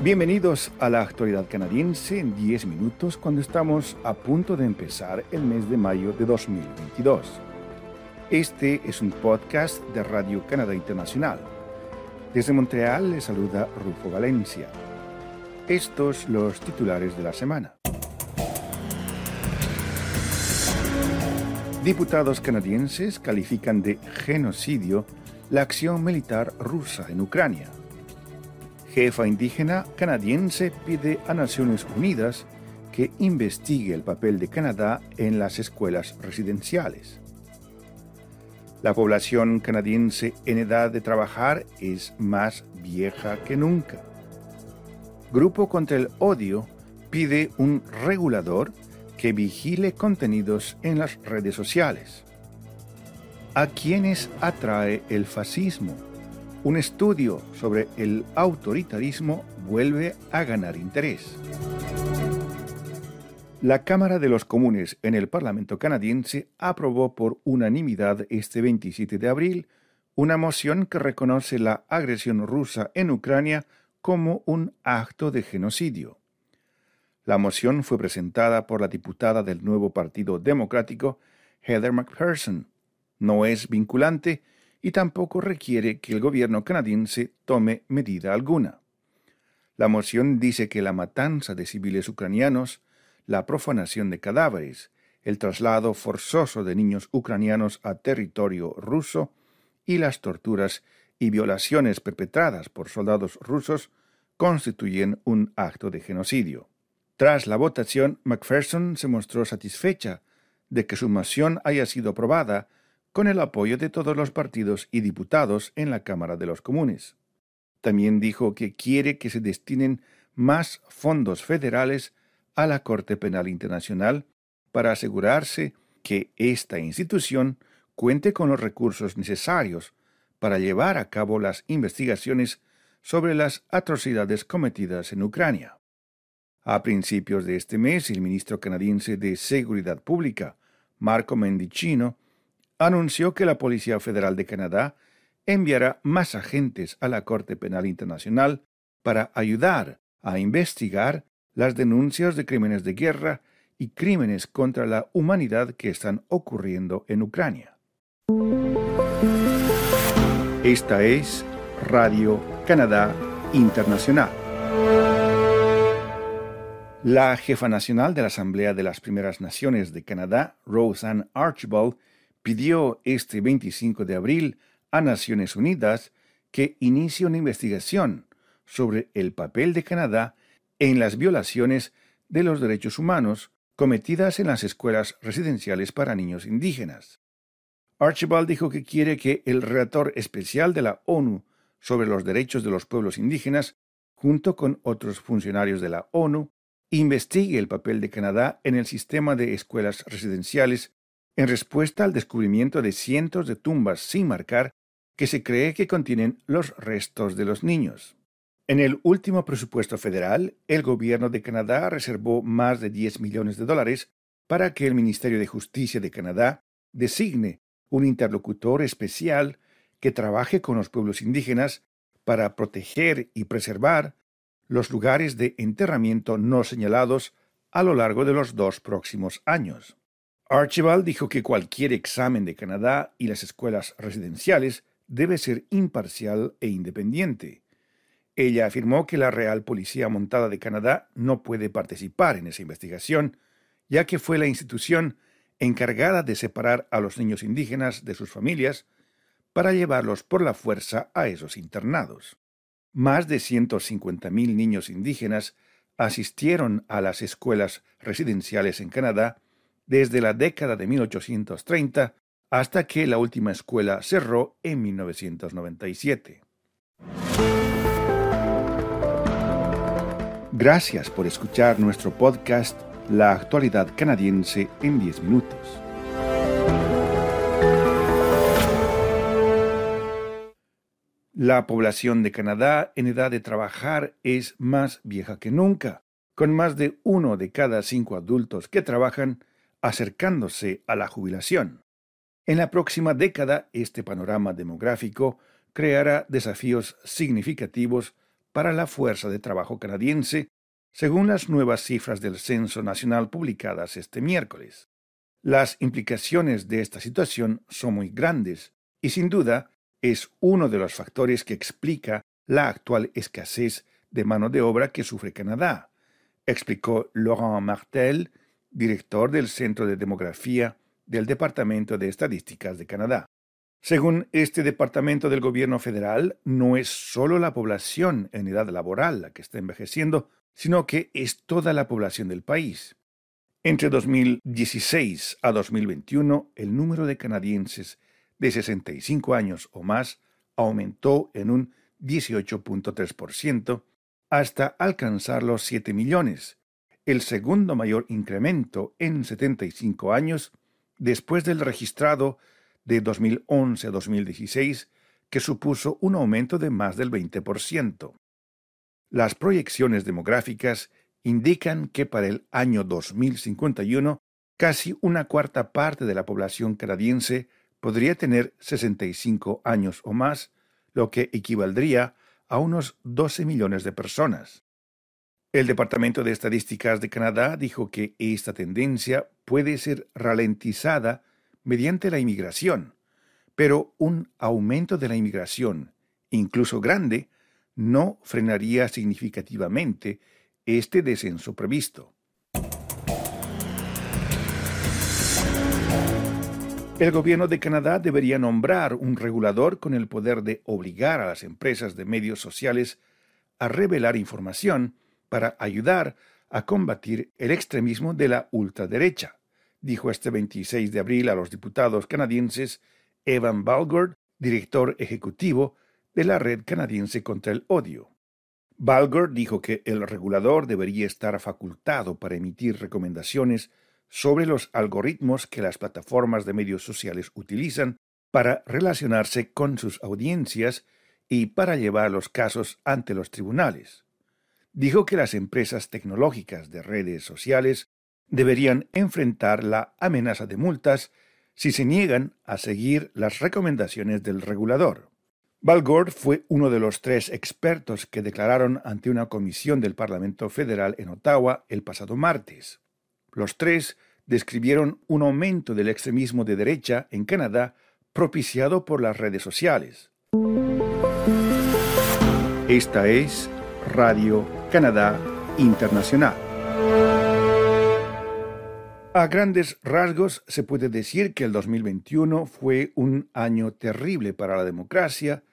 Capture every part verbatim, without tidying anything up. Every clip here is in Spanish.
Bienvenidos a la actualidad canadiense en diez minutos, cuando estamos a punto de empezar el mes de mayo de dos mil veintidós. Este es un podcast de Radio Canadá Internacional. Desde Montreal les saluda Rufo Valencia. Estos los titulares de la semana. Diputados canadienses califican de genocidio la acción militar rusa en Ucrania. Jefa indígena canadiense pide a Naciones Unidas que investigue el papel de Canadá en las escuelas residenciales. La población canadiense en edad de trabajar es más vieja que nunca. Grupo contra el Odio pide un regulador que vigile contenidos en las redes sociales. ¿A quiénes atrae el fascismo? Un estudio sobre el autoritarismo vuelve a ganar interés. La Cámara de los Comunes en el Parlamento canadiense aprobó por unanimidad este veintisiete de abril una moción que reconoce la agresión rusa en Ucrania como un acto de genocidio. La moción fue presentada por la diputada del nuevo Partido Democrático, Heather McPherson. No es vinculante y tampoco requiere que el gobierno canadiense tome medida alguna. La moción dice que la matanza de civiles ucranianos, la profanación de cadáveres, el traslado forzoso de niños ucranianos a territorio ruso y las torturas y violaciones perpetradas por soldados rusos constituyen un acto de genocidio. Tras la votación, McPherson se mostró satisfecha de que su moción haya sido aprobada con el apoyo de todos los partidos y diputados en la Cámara de los Comunes. También dijo que quiere que se destinen más fondos federales a la Corte Penal Internacional para asegurarse que esta institución cuente con los recursos necesarios para llevar a cabo las investigaciones sobre las atrocidades cometidas en Ucrania. A principios de este mes, el ministro canadiense de Seguridad Pública, Marco Mendicino, anunció que la Policía Federal de Canadá enviará más agentes a la Corte Penal Internacional para ayudar a investigar las denuncias de crímenes de guerra y crímenes contra la humanidad que están ocurriendo en Ucrania. Esta es Radio Canadá Internacional. La jefa nacional de la Asamblea de las Primeras Naciones de Canadá, Roseanne Archibald, pidió este veinticinco de abril a Naciones Unidas que inicie una investigación sobre el papel de Canadá en las violaciones de los derechos humanos cometidas en las escuelas residenciales para niños indígenas. Archibald dijo que quiere que el relator especial de la ONU sobre los derechos de los pueblos indígenas, junto con otros funcionarios de la ONU, investigue el papel de Canadá en el sistema de escuelas residenciales en respuesta al descubrimiento de cientos de tumbas sin marcar que se cree que contienen los restos de los niños. En el último presupuesto federal, el gobierno de Canadá reservó más de diez millones de dólares para que el Ministerio de Justicia de Canadá designe un interlocutor especial que trabaje con los pueblos indígenas para proteger y preservar los lugares de enterramiento no señalados a lo largo de los dos próximos años. Archibald dijo que cualquier examen de Canadá y las escuelas residenciales debe ser imparcial e independiente. Ella afirmó que la Real Policía Montada de Canadá no puede participar en esa investigación, ya que fue la institución encargada de separar a los niños indígenas de sus familias para llevarlos por la fuerza a esos internados. Más de ciento cincuenta mil niños indígenas asistieron a las escuelas residenciales en Canadá desde la década de mil ochocientos treinta hasta que la última escuela cerró en mil novecientos noventa y siete. Gracias por escuchar nuestro podcast La actualidad canadiense en diez minutos. La población de Canadá en edad de trabajar es más vieja que nunca, con más de uno de cada cinco adultos que trabajan acercándose a la jubilación. En la próxima década, este panorama demográfico creará desafíos significativos para la fuerza de trabajo canadiense, según las nuevas cifras del Censo Nacional publicadas este miércoles. Las implicaciones de esta situación son muy grandes y sin duda es uno de los factores que explica la actual escasez de mano de obra que sufre Canadá, explicó Laurent Martel, director del Centro de Demografía del Departamento de Estadísticas de Canadá. Según este departamento del gobierno federal, no es solo la población en edad laboral la que está envejeciendo, sino que es toda la población del país. Entre dos mil dieciséis a dos mil veintiuno, el número de canadienses de sesenta y cinco años o más aumentó en un dieciocho punto tres por ciento hasta alcanzar los siete millones, el segundo mayor incremento en setenta y cinco años después del registrado de dos mil once a dos mil dieciséis, que supuso un aumento de más del veinte por ciento. Las proyecciones demográficas indican que para el año dos mil cincuenta y uno, casi una cuarta parte de la población canadiense podría tener sesenta y cinco años o más, lo que equivaldría a unos doce millones de personas. El Departamento de Estadísticas de Canadá dijo que esta tendencia puede ser ralentizada mediante la inmigración, pero un aumento de la inmigración, incluso grande, no frenaría significativamente este descenso previsto. El gobierno de Canadá debería nombrar un regulador con el poder de obligar a las empresas de medios sociales a revelar información para ayudar a combatir el extremismo de la ultraderecha, dijo este veintiséis de abril a los diputados canadienses Evan Balgord, director ejecutivo de la Red Canadiense contra el Odio. Balgord dijo que el regulador debería estar facultado para emitir recomendaciones sobre los algoritmos que las plataformas de medios sociales utilizan para relacionarse con sus audiencias y para llevar los casos ante los tribunales. Dijo que las empresas tecnológicas de redes sociales deberían enfrentar la amenaza de multas si se niegan a seguir las recomendaciones del regulador. Balgord fue uno de los tres expertos que declararon ante una comisión del Parlamento Federal en Ottawa el pasado martes. Los tres describieron un aumento del extremismo de derecha en Canadá propiciado por las redes sociales. Esta es Radio Canadá Internacional. A grandes rasgos se puede decir que el dos mil veintiuno fue un año terrible para la democracia,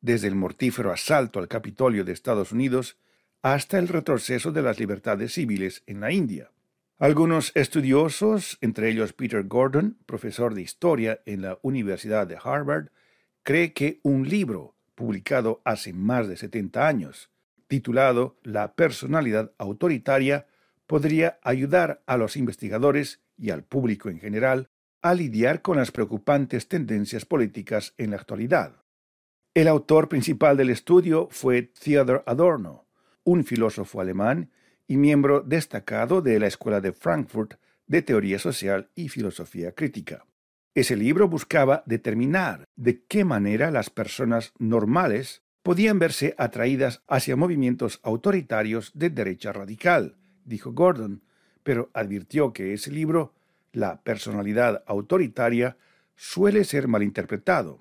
desde el mortífero asalto al Capitolio de Estados Unidos hasta el retroceso de las libertades civiles en la India. Algunos estudiosos, entre ellos Peter Gordon, profesor de historia en la Universidad de Harvard, cree que un libro publicado hace más de setenta años, titulado La personalidad autoritaria, podría ayudar a los investigadores y al público en general a lidiar con las preocupantes tendencias políticas en la actualidad. El autor principal del estudio fue Theodor Adorno, un filósofo alemán y miembro destacado de la Escuela de Frankfurt de Teoría Social y Filosofía Crítica. Ese libro buscaba determinar de qué manera las personas normales podían verse atraídas hacia movimientos autoritarios de derecha radical, dijo Gordon, pero advirtió que ese libro, La personalidad autoritaria, suele ser malinterpretado.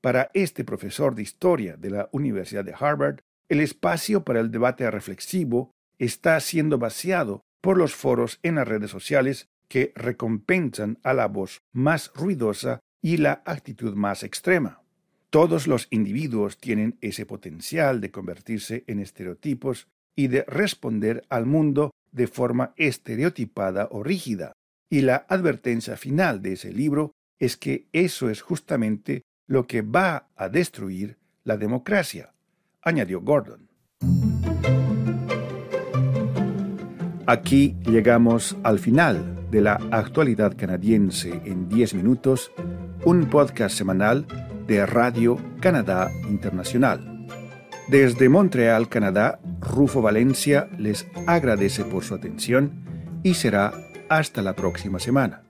Para este profesor de historia de la Universidad de Harvard, el espacio para el debate reflexivo está siendo vaciado por los foros en las redes sociales que recompensan a la voz más ruidosa y la actitud más extrema. Todos los individuos tienen ese potencial de convertirse en estereotipos y de responder al mundo de forma estereotipada o rígida, y la advertencia final de ese libro es que eso es justamente lo que va a destruir la democracia, añadió Gordon. Aquí llegamos al final de la actualidad canadiense en diez minutos, un podcast semanal de Radio Canadá Internacional. Desde Montreal, Canadá, Rufo Valencia les agradece por su atención y será hasta la próxima semana.